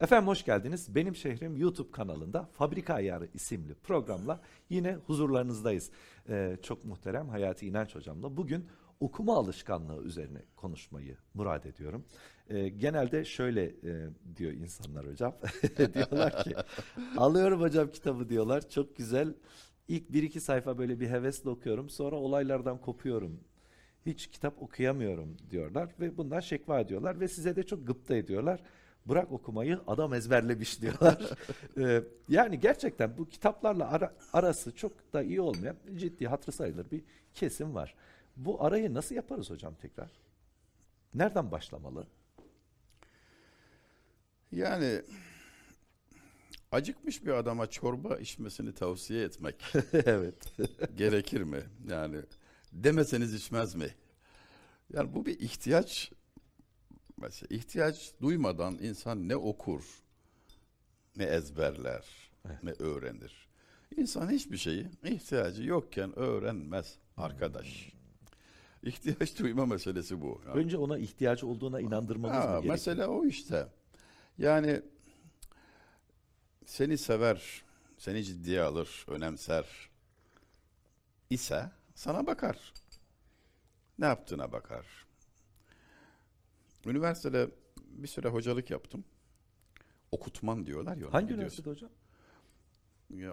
Efendim hoş geldiniz. Benim Şehrim YouTube kanalında Fabrika Ayarı isimli programla yine huzurlarınızdayız. Çok muhterem Hayati İnanç hocamla bugün okuma alışkanlığı üzerine konuşmayı murad ediyorum. Genelde şöyle diyor insanlar hocam. Diyorlar ki alıyorum hocam kitabı diyorlar. Çok güzel. İlk 1-2 sayfa böyle bir hevesle okuyorum. Sonra olaylardan kopuyorum. Hiç kitap okuyamıyorum diyorlar ve bundan şekva ediyorlar ve size de çok gıpta ediyorlar. Bırak okumayı adam ezberlemiş diyorlar. Yani gerçekten bu kitaplarla arası çok da iyi olmayan ciddi hatırı sayılır bir kesim var. Bu arayı nasıl yaparız hocam tekrar? Nereden başlamalı? Yani acıkmış bir adama çorba içmesini tavsiye etmek evet. gerekir mi? Yani demeseniz içmez mi? Yani bu bir ihtiyaç. Mesela ihtiyaç duymadan insan ne okur, ne ezberler, evet. ne öğrenir. İnsan hiçbir şeyi ihtiyacı yokken öğrenmez arkadaş. İhtiyaç duyma meselesi bu. Yani. Önce ona ihtiyaç olduğuna inandırmamız mı gerekiyor? Mesela o işte. Yani seni sever, seni ciddiye alır, önemser ise sana bakar. Ne yaptığına bakar. Üniversitede bir süre hocalık yaptım. Okutman diyorlar ya. Hangi üniversitede hocam?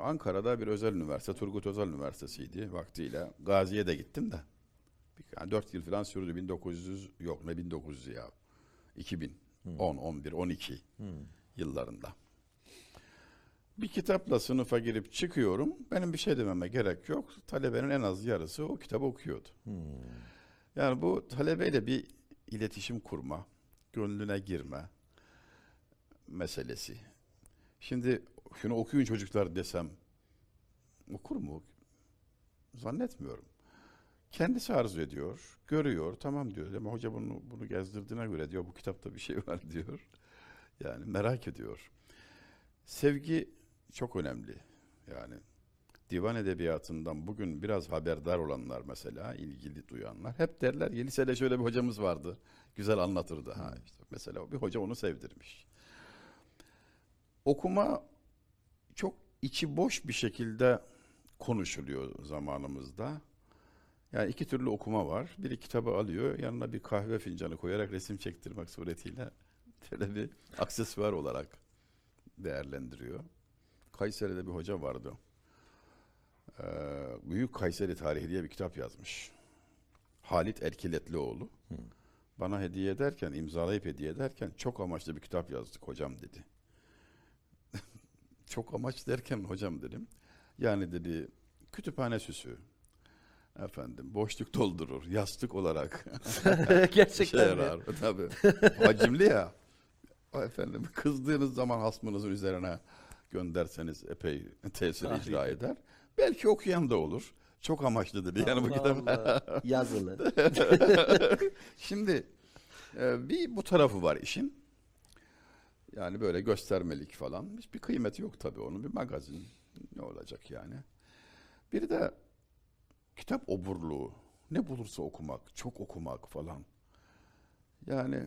Ankara'da bir özel üniversite, Turgut Özal Üniversitesi'ydi vaktiyle. Gazi'ye de gittim de. Yani 4 yıl falan sürdü. 1900 yok ne 1900 ya. 2000, 10, 11, 12 yıllarında. Bir kitapla sınıfa girip çıkıyorum. Benim bir şey dememe gerek yok. Talebenin en az yarısı o kitabı okuyordu. Yani bu talebeyle bir iletişim kurma, gönlüne girme meselesi. Şimdi şunu okuyun çocuklar desem okur mu? Zannetmiyorum. Kendisi arzu ediyor, görüyor, tamam diyor. Ama hoca bunu gezdirdiğine göre diyor, bu kitapta bir şey var diyor. Yani merak ediyor. Sevgi çok önemli. Yani divan edebiyatından bugün biraz haberdar olanlar mesela, ilgili duyanlar hep derler, lisede şöyle bir hocamız vardı, güzel anlatırdı. Ha işte mesela bir hoca onu sevdirmiş. Okuma çok içi boş bir şekilde konuşuluyor zamanımızda. Yani iki türlü okuma var. Biri kitabı alıyor, yanına bir kahve fincanı koyarak resim çektirmek suretiyle böyle bir aksesuar olarak değerlendiriyor. Kayseri'de bir hoca vardı. Büyük Kayseri Tarihi diye bir kitap yazmış. Halit Erkiletlioğlu. Bana hediye ederken, imzalayıp hediye ederken çok amaçlı bir kitap yazdık hocam dedi. Çok amaç derken hocam dedim. Yani dedi kütüphane süsü. Efendim boşluk doldurur, yastık olarak. Gerçekten mi? Tabii. Hacimli ya. Efendim kızdığınız zaman hasmınızın üzerine gönderseniz epey tesir icra eder. Belki okuyan da olur. Çok amaçlıdır. Yani bu kitap yazılı. Şimdi bir bu tarafı var işin. Yani böyle göstermelik falan. Hiçbir kıymeti yok tabii onun. Bir magazin ne olacak yani. Bir de kitap oburluğu. Ne bulursa okumak, çok okumak falan. Yani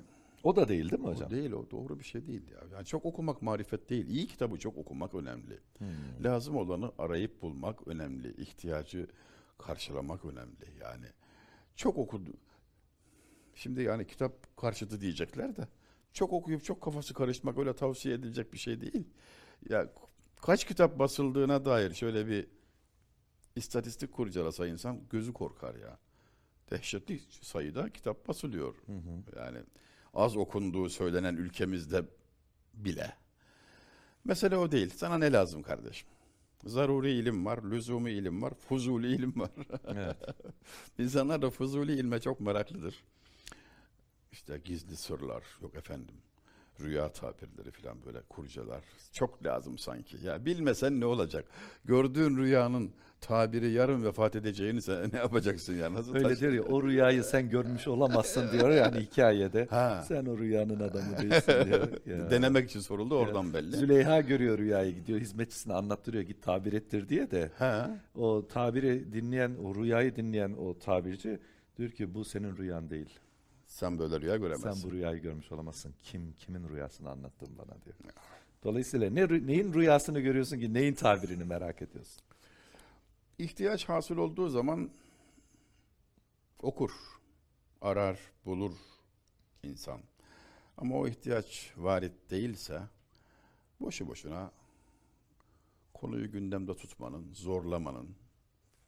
o da değil değil mi hocam? O değil, o doğru bir şey değil ya. Yani çok okumak marifet değil. İyi kitabı çok okumak önemli. Lazım olanı arayıp bulmak önemli. İhtiyacı karşılamak önemli. Yani çok okudu. Şimdi yani kitap karşıtı diyecekler de çok okuyup çok kafası karışmak öyle tavsiye edilecek bir şey değil. Ya kaç kitap basıldığına dair şöyle bir istatistik kurcalasa insan gözü korkar ya. Dehşetli sayıda kitap basılıyor. Yani az okunduğu söylenen ülkemizde bile. Mesele o değil. Sana ne lazım kardeşim? Zaruri ilim var, lüzumi ilim var, fuzuli ilim var. Evet. İnsanlar da fuzuli ilme çok meraklıdır. İşte gizli sırlar, yok efendim, rüya tabirleri falan böyle kurcalar. Çok lazım sanki. Ya bilmesen ne olacak? Gördüğün rüyanın tabiri yarın vefat edeceğini sen ne yapacaksın yani? Nasıl öyle diyor ya, o rüyayı sen görmüş olamazsın diyor yani hikayede. Ha. Sen o rüyanın adamı değilsin diyor. Ya. Denemek için soruldu oradan ya. Belli. Züleyha görüyor rüyayı, gidiyor hizmetçisine anlattırıyor git tabir ettir diye de. Ha. O tabiri dinleyen, o rüyayı dinleyen o tabirci diyor ki bu senin rüyan değil. Sen böyle rüya göremezsin. Sen bu rüyayı görmüş olamazsın. Kimin rüyasını anlattın bana diyor. Dolayısıyla neyin rüyasını görüyorsun ki neyin tabirini merak ediyorsun? İhtiyaç hasıl olduğu zaman okur, arar, bulur insan. Ama o ihtiyaç varit değilse boşu boşuna konuyu gündemde tutmanın, zorlamanın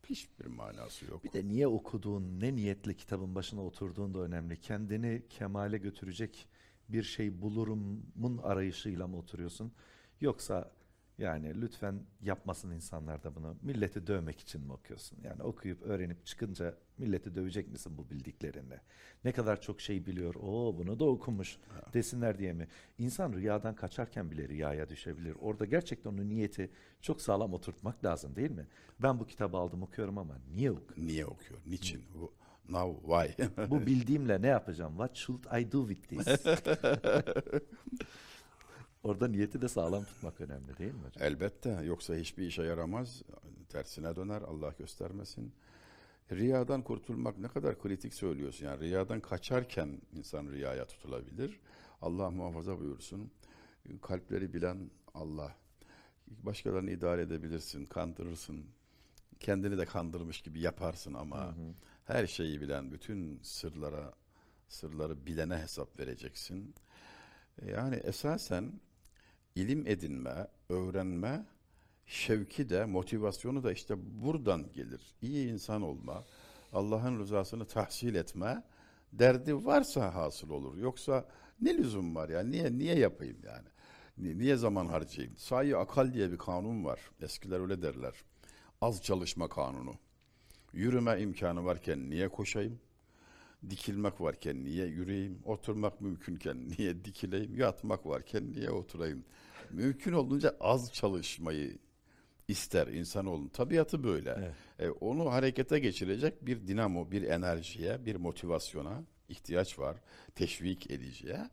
hiçbir manası yok. Bir de niye okuduğun, ne niyetle kitabın başına oturduğun da önemli. Kendini kemale götürecek bir şey bulurumun arayışıyla mı oturuyorsun? Yoksa yani lütfen yapmasın insanlar da bunu. Milleti dövmek için mi okuyorsun? Yani okuyup öğrenip çıkınca milleti dövecek misin bu bildiklerinde? Ne kadar çok şey biliyor, o bunu da okumuş desinler diye mi? İnsan rüyadan kaçarken bile rüyaya düşebilir. Orada gerçekten onun niyeti çok sağlam oturtmak lazım değil mi? Ben bu kitabı aldım okuyorum ama niye okuyorum? Niye okuyor? Niçin? Now why? Bu bildiğimle ne yapacağım? What should I do with this? Orada niyeti de sağlam tutmak önemli değil mi hocam? Elbette. Yoksa hiçbir işe yaramaz. Tersine döner. Allah göstermesin. Riyadan kurtulmak ne kadar kritik söylüyorsun. Yani riyadan kaçarken insan riyaya tutulabilir. Allah muhafaza buyursun. Kalpleri bilen Allah. Başkalarını idare edebilirsin, kandırırsın. Kendini de kandırmış gibi yaparsın ama her şeyi bilen, bütün sırları bilene hesap vereceksin. Yani esasen ilim edinme, öğrenme, şevki de, motivasyonu da işte buradan gelir. İyi insan olma, Allah'ın rızasını tahsil etme derdi varsa hasıl olur. Yoksa ne lüzum var yani? Niye yapayım yani? Niye zaman harcayayım? Sayı akal diye bir kanun var. Eskiler öyle derler. Az çalışma kanunu. Yürüme imkanı varken niye koşayım? Dikilmek varken niye yürüyeyim? Oturmak mümkünken niye dikileyim? Yatmak varken niye oturayım? Mümkün olduğunca az çalışmayı ister insanoğlunun. Tabiatı böyle. Evet. Onu harekete geçirecek bir dinamo, bir enerjiye, bir motivasyona ihtiyaç var. Teşvik ediciye.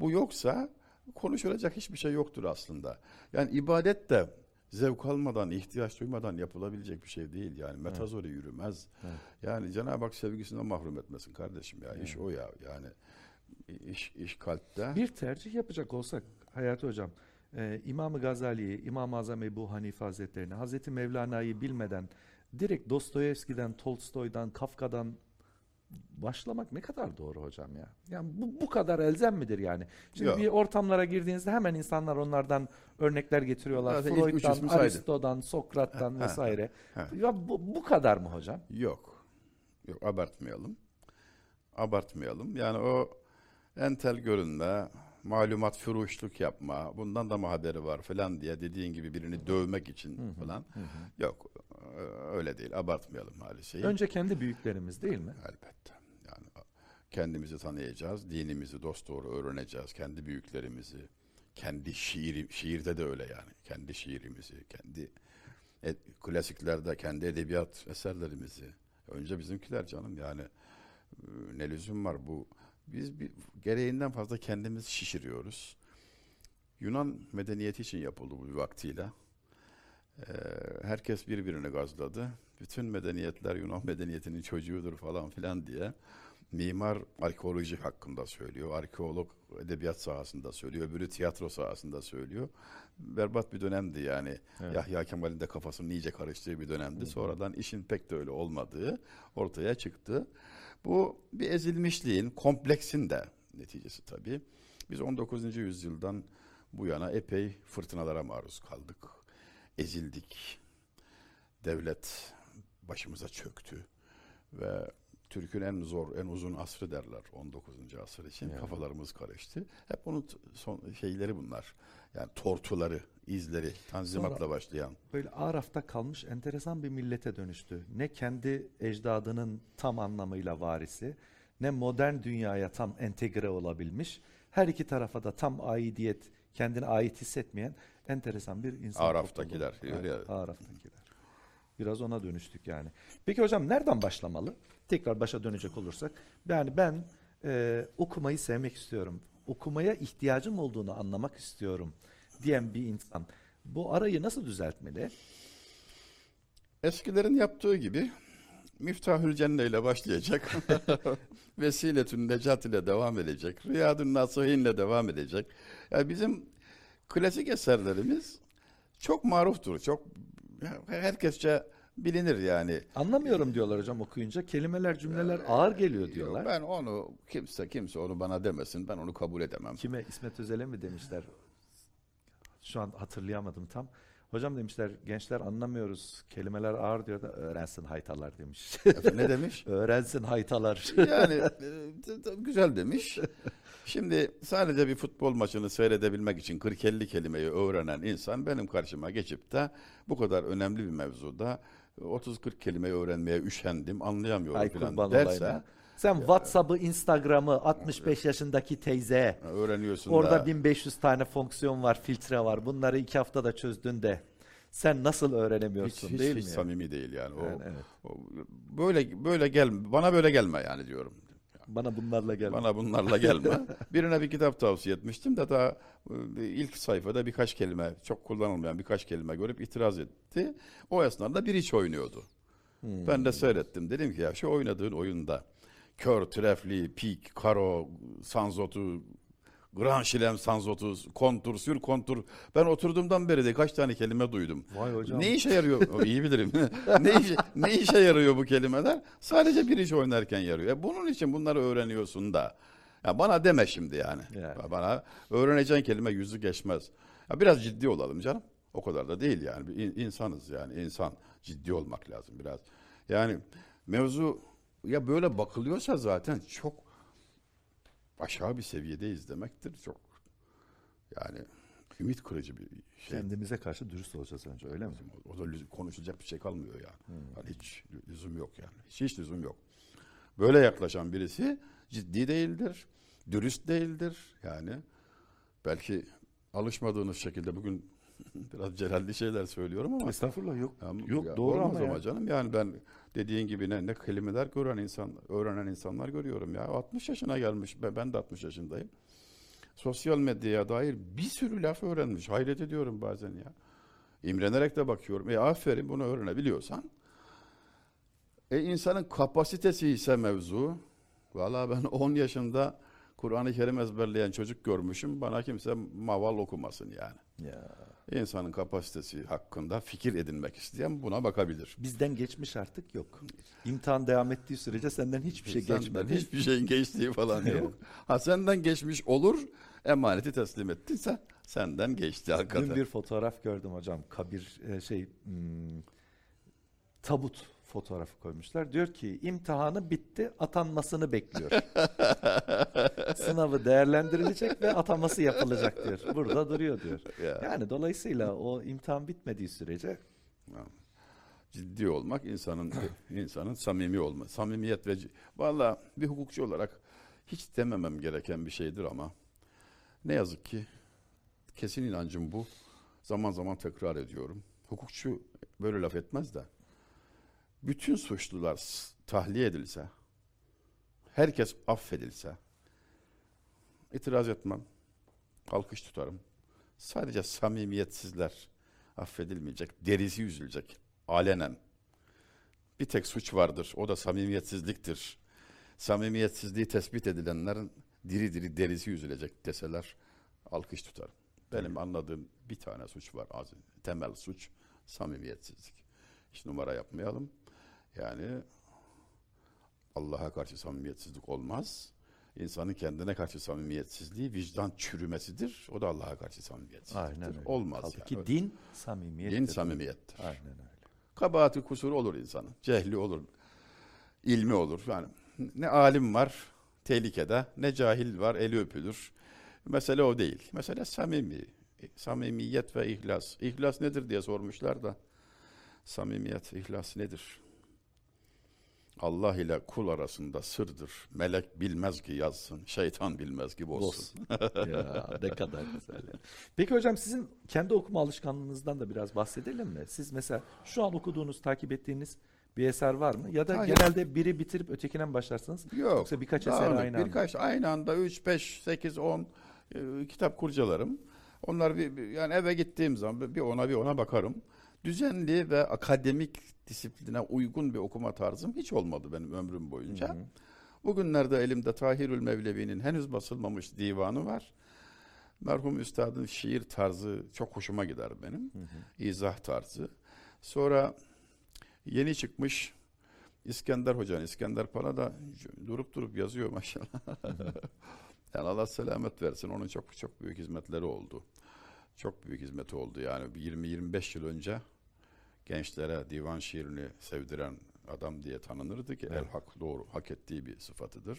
Bu yoksa konuşulacak hiçbir şey yoktur aslında. Yani ibadet de zevk almadan, ihtiyaç duymadan yapılabilecek bir şey değil yani. Metazori yürümez. Evet. Yani Cenab-ı Hak sevgisinden mahrum etmesin kardeşim ya. İş o ya yani. İş kalpte. Bir tercih yapacak olsak Hayati Hocam, İmam-ı Gazali'yi, İmam-ı Azam Ebu Hanife Hazretleri'ni, Hazreti Mevlana'yı bilmeden direkt Dostoyevski'den, Tolstoy'dan, Kafka'dan başlamak ne kadar doğru hocam ya? Yani bu kadar elzem midir yani? Şimdi bir ortamlara girdiğinizde hemen insanlar onlardan örnekler getiriyorlar. Freud'dan, Aristo'dan, Sokrat'tan vesaire. Ya bu kadar mı hocam? Yok. Yok, abartmayalım. Abartmayalım. Yani o entel görünme, malumat füruşluk yapma, bundan da mı haberi var falan diye dediğin gibi birini dövmek için falan. Yok, öyle değil. Abartmayalım hali şeyi. Önce kendi büyüklerimiz değil mi? Elbette. Yani kendimizi tanıyacağız, dinimizi dosdoğru öğreneceğiz. Kendi büyüklerimizi, kendi şiirde de öyle yani. Kendi şiirimizi, kendi klasiklerde, kendi edebiyat eserlerimizi. Önce bizimkiler canım yani, ne lüzum var bu. Biz gereğinden fazla kendimiz şişiriyoruz. Yunan medeniyeti için yapıldı bu bir vaktiyle. Herkes birbirini gazladı. Bütün medeniyetler Yunan medeniyetinin çocuğudur falan filan diye. Mimar arkeoloji hakkında söylüyor. Arkeolog edebiyat sahasında söylüyor. Öbürü tiyatro sahasında söylüyor. Berbat bir dönemdi yani. Evet. Yahya Kemal'in de kafasının iyice karıştığı bir dönemdi. Sonradan işin pek de öyle olmadığı ortaya çıktı. Bu bir ezilmişliğin, kompleksin de neticesi tabii. Biz 19. yüzyıldan bu yana epey fırtınalara maruz kaldık. Ezildik. Devlet başımıza çöktü. Ve Türk'ün en zor, en uzun asrı derler 19. asır için. Yani. Kafalarımız karıştı. Hep onun son şeyleri bunlar. Yani tortuları, izleri, Tanzimat'la sonra başlayan. Böyle arafta kalmış enteresan bir millete dönüştü. Ne kendi ecdadının tam anlamıyla varisi, ne modern dünyaya tam entegre olabilmiş. Her iki tarafa da tam aidiyet, kendine ait hissetmeyen enteresan bir insan. Araftakiler. Evet, araftakiler. Biraz ona dönüştük yani. Peki hocam nereden başlamalı? Tekrar başa dönecek olursak. Yani ben okumayı sevmek istiyorum. Okumaya ihtiyacım olduğunu anlamak istiyorum diyen bir insan. Bu arayı nasıl düzeltmeli? Eskilerin yaptığı gibi Miftahül Cennet ile başlayacak. Vesiletün Necati ile devam edecek. Rüyadün Nasihin ile devam edecek. Yani bizim klasik eserlerimiz çok maruftur. Çok herkesçe bilinir yani. Anlamıyorum diyorlar hocam okuyunca. Kelimeler, cümleler ağır geliyor diyorlar. Ben onu kimse onu bana demesin. Ben onu kabul edemem. Kime? İsmet Özel'e mi demişler? Şu an hatırlayamadım tam. Hocam demişler, gençler anlamıyoruz, kelimeler ağır diyor da öğrensin haytalar demiş. Ne demiş? Öğrensin haytalar. Yani güzel demiş. Şimdi sadece bir futbol maçını seyredebilmek için 40-50 kelimeyi öğrenen insan benim karşıma geçip de bu kadar önemli bir mevzuda 30-40 kelimeyi öğrenmeye üşendim, anlayamıyorum falan derse... Sen WhatsApp'ı, Instagram'ı 65 yaşındaki teyze öğreniyorsun. Orada 1500 tane fonksiyon var, filtre var. Bunları 2 haftada çözdün de sen nasıl öğrenemiyorsun? Hiç yani? Samimi değil yani. Böyle gel, bana böyle gelme yani diyorum. Bana bunlarla gelme. Bana bunlarla gelme. Birine bir kitap tavsiye etmiştim de daha ilk sayfada birkaç kelime, çok kullanılmayan birkaç kelime görüp itiraz etti. O esnada bir iç oynuyordu. Ben de seyrettim. Dedim ki ya şu oynadığın oyunda kör, trefli, pik, karo, sanzotu, gran şilem sanzotu, kontur, sür kontur. Ben oturduğumdan beri de kaç tane kelime duydum. Vay hocam. Ne işe yarıyor? İyi bilirim. ne işe yarıyor bu kelimeler? Sadece bir iş oynarken yarıyor. Bunun için bunları öğreniyorsun da. Ya bana deme şimdi yani. Bana öğreneceğin kelime yüzü geçmez. Ya biraz ciddi olalım canım. O kadar da değil yani. Bir insanız yani. İnsan ciddi olmak lazım biraz. Yani mevzu... Ya böyle bakılıyorsa zaten çok aşağı bir seviyedeyiz demektir. Çok yani ümit kırıcı bir şey. Kendimize karşı dürüst olacağız önce, öyle mi? O da konuşulacak bir şey kalmıyor yani. Yani hiç lüzum yok yani. Hiç lüzum yok. Böyle yaklaşan birisi ciddi değildir, dürüst değildir yani. Belki alışmadığınız şekilde bugün biraz celalli şeyler söylüyorum ama estağfurullah yok doğru ama ya. Canım yani ben dediğin gibi ne kelimeler öğrenen insanlar görüyorum ya. 60 yaşına gelmiş, ben de 60 yaşındayım. Sosyal medyaya dair bir sürü laf öğrenmiş. Hayret ediyorum bazen ya. İmrenerek de bakıyorum. Aferin, bunu öğrenebiliyorsan. İnsanın kapasitesi ise mevzu. Vallahi ben 10 yaşında Kur'an-ı Kerim ezberleyen çocuk görmüşüm. Bana kimse maval okumasın yani. Ya. İnsanın kapasitesi hakkında fikir edinmek isteyen buna bakabilir. Bizden geçmiş artık yok. İmtihan devam ettiği sürece senden hiçbir şey geçmedi. Hiçbir şeyin geçtiği falan yok. Ha senden geçmiş olur, emaneti teslim ettiyse senden geçti hakikaten. Dün bir fotoğraf gördüm hocam. Kabir tabut fotoğrafı koymuşlar. Diyor ki imtihanı bitti, atanmasını bekliyor. Sınavı değerlendirilecek ve ataması yapılacak diyor. Burada duruyor diyor. Yani dolayısıyla o imtihan bitmediği sürece ciddi olmak, insanın samimi olması. Samimiyet ve vallahi bir hukukçu olarak hiç dememem gereken bir şeydir ama ne yazık ki kesin inancım bu. Zaman zaman tekrar ediyorum. Hukukçu böyle laf etmez de bütün suçlular tahliye edilse, herkes affedilse, itiraz etmem, alkış tutarım. Sadece samimiyetsizler affedilmeyecek, derisi üzülecek, alenen. Bir tek suç vardır, o da samimiyetsizliktir. Samimiyetsizliği tespit edilenlerin diri diri derisi üzülecek deseler, alkış tutarım. Benim anladığım bir tane suç var, temel suç samimiyetsizlik. Hiç numara yapmayalım. Yani Allah'a karşı samimiyetsizlik olmaz. İnsanın kendine karşı samimiyetsizliği vicdan çürümesidir. O da Allah'a karşı samimiyetsizliktir. Olmaz yani. Halbuki din samimiyettir. Din samimiyettir. Aynen öyle. Kabahati, kusuru olur insanın. Cehli olur. İlmi olur. Yani ne alim var tehlikede, ne cahil var eli öpülür. Mesele o değil. Mesele samimi. Samimiyet ve ihlas. İhlas nedir diye sormuşlar da. Samimiyet, ihlas nedir? Allah ile kul arasında sırdır. Melek bilmez ki yazsın, şeytan bilmez ki bozsun. Ya, ne kadar güzel. Yani. Peki hocam sizin kendi okuma alışkanlığınızdan da biraz bahsedelim mi? Siz mesela şu an okuduğunuz, takip ettiğiniz bir eser var mı? Ya da hayır, genelde biri bitirip ötekine mi başlarsınız? Yok. Yoksa birkaç eser aynı anda 3, 5, 8, 10 kitap kurcalarım. Onlar yani eve gittiğim zaman bir ona bakarım. düzenli ve akademik disipline uygun bir okuma tarzım hiç olmadı benim ömrüm boyunca. Hı hı. Bugünlerde elimde Tahir-ül Mevlevi'nin henüz basılmamış divanı var. Merhum üstadın şiir tarzı çok hoşuma gider benim. Hı hı. İzah tarzı. Sonra yeni çıkmış İskender Hoca'nın, İskender Pala da durup durup yazıyor maşallah. Yani Allah selamet versin. Onun çok büyük hizmetleri oldu. Çok büyük hizmeti oldu yani 20-25 yıl önce gençlere divan şiirini sevdiren adam diye tanınırdı ki evet. El hak doğru, hak ettiği bir sıfatıdır.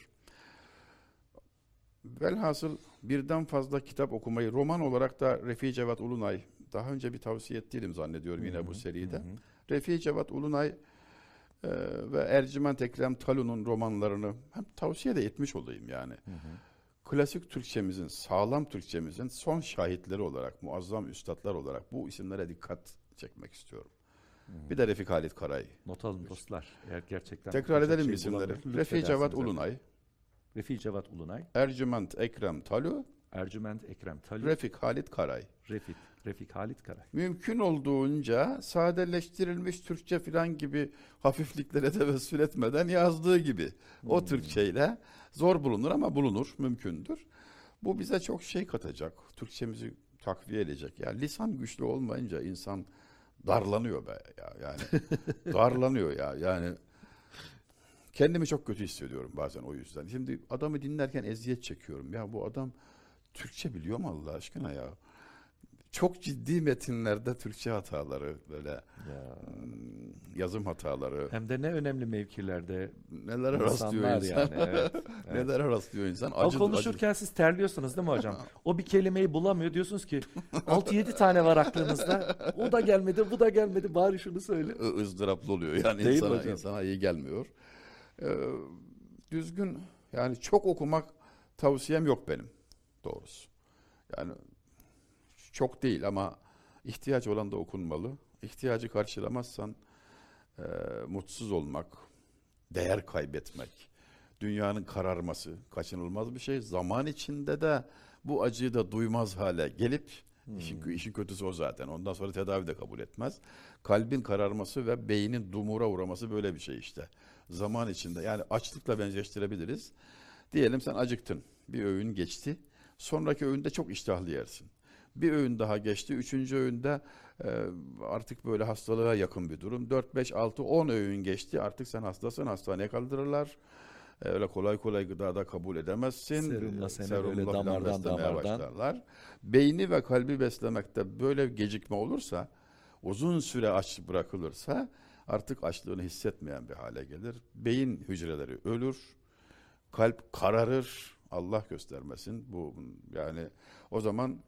Velhasıl birden fazla kitap okumayı, roman olarak da Refi Cevat Ulunay, daha önce bir tavsiye ettiğim zannediyorum yine bu seride. Refi Cevat Ulunay ve Ercüment Ekrem Talu'nun romanlarını hem tavsiye de etmiş olayım yani. Klasik Türkçemizin, sağlam Türkçemizin son şahitleri olarak, muazzam üstadlar olarak bu isimlere dikkat çekmek istiyorum. Bir de Refik Halit Karay. Not alın dostlar. Eğer gerçekten tekrar edelim şey isimleri. Refi Cevat Ulunay. Refi Cevat Ulunay. Ercüment Ekrem Talu. Ercüment Ekrem Talu. Refik Halit Karay. Refik Halit Karay. Mümkün olduğunca sadeleştirilmiş Türkçe filan gibi hafifliklere tevessül etmeden yazdığı gibi. O Türkçeyle zor bulunur ama bulunur, mümkündür. Bu bize çok şey katacak. Türkçemizi takviye edecek. Yani lisan güçlü olmayınca insan darlanıyor be ya. Yani darlanıyor ya. Yani kendimi çok kötü hissediyorum bazen o yüzden. Şimdi adamı dinlerken eziyet çekiyorum. Ya bu adam Türkçe biliyor mu Allah aşkına ya? Çok ciddi metinlerde Türkçe hataları, böyle yazım hataları. Hem de ne önemli mevkilerde. Nelere rastlıyor insan. Yani, evet, evet. Nelere rastlıyor insan. Acıdır, konuşurken acıdır. Siz terliyorsunuz değil mi hocam? O bir kelimeyi bulamıyor. Diyorsunuz ki 6-7 tane var aklınızda. O da gelmedi, bu da gelmedi. Bari şunu söyle. Izdıraplı oluyor. Yani insana iyi gelmiyor. Düzgün, yani çok okumak tavsiyem yok benim. Doğrusu. Yani... Çok değil ama ihtiyaç olan da okunmalı. İhtiyacı karşılamazsan mutsuz olmak, değer kaybetmek, dünyanın kararması kaçınılmaz bir şey. Zaman içinde de bu acıyı da duymaz hale gelip, işin kötüsü o zaten. Ondan sonra tedavi de kabul etmez. Kalbin kararması ve beynin dumura uğraması böyle bir şey işte. Zaman içinde, yani açlıkla benzeştirebiliriz. Diyelim sen acıktın, bir öğün geçti. Sonraki öğünde çok iştahlı yersin. Bir öğün daha geçti. 3. öğünde artık böyle hastalığa yakın bir durum. 4, 5, 6, 10 öğün geçti. Artık sen hastasın. Hastaneye kaldırırlar. Öyle kolay kolay gıdada kabul edemezsin. Serumla böyle damardan. Başlarlar. Beyni ve kalbi beslemekte böyle gecikme olursa, uzun süre aç bırakılırsa artık açlığını hissetmeyen bir hale gelir. Beyin hücreleri ölür. Kalp kararır. Allah göstermesin. Bu yani o zaman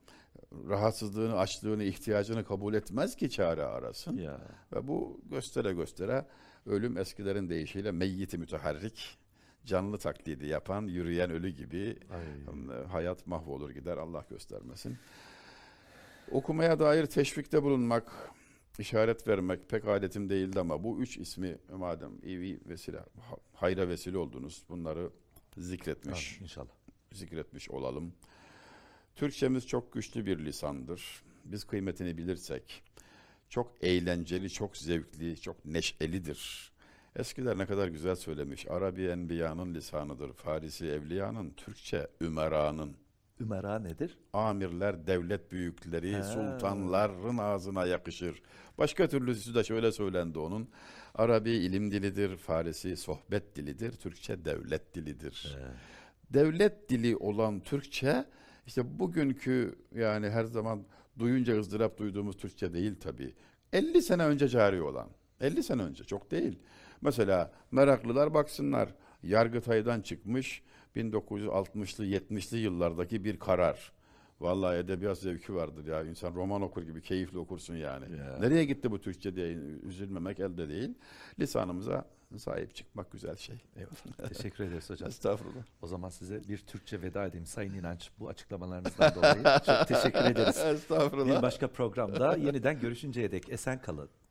rahatsızlığını, açlığını, ihtiyacını kabul etmez ki çare arasın. Ya. Ve bu göstere göstere ölüm, eskilerin deyişiyle meyyit-i müteharrik, canlı taklidi yapan, yürüyen ölü gibi. Ay. Hayat mahvolur gider, Allah göstermesin. Okumaya dair teşvikte bulunmak, işaret vermek pek adetim değildi ama bu üç ismi madem iyi vesile, hayra vesile oldunuz, bunları zikretmiş. Abi, inşallah. Zikretmiş olalım. Türkçemiz çok güçlü bir lisandır. Biz kıymetini bilirsek çok eğlenceli, çok zevkli, çok neşelidir. Eskiler ne kadar güzel söylemiş. Arabi enbiyanın lisanıdır, Farisi evliyanın, Türkçe ümeranın. Ümera nedir? Amirler, devlet büyükleri, sultanların ağzına yakışır. Başka türlüsü de şöyle söylendi onun. Arabi ilim dilidir, Farisi sohbet dilidir, Türkçe devlet dilidir. Devlet dili olan Türkçe, İşte bugünkü, yani her zaman duyunca ızdırap duyduğumuz Türkçe değil tabii. 50 sene önce cari olan, 50 sene önce çok değil. Mesela meraklılar baksınlar, Yargıtay'dan çıkmış 1960'lı 70'li yıllardaki bir karar. Vallahi edebiyat zevki vardır ya, insan roman okur gibi keyifle okursun yani. Yeah. Nereye gitti bu Türkçe diye üzülmemek elde değil. Lisanımıza sahip çıkmak güzel şey. Eyvallah. Teşekkür ederiz hocam. Estağfurullah. O zaman size bir Türkçe veda edeyim. Sayın İnanç, bu açıklamalarınızdan dolayı çok teşekkür ederiz. Estağfurullah. Bir başka programda yeniden görüşünceye dek esen kalın.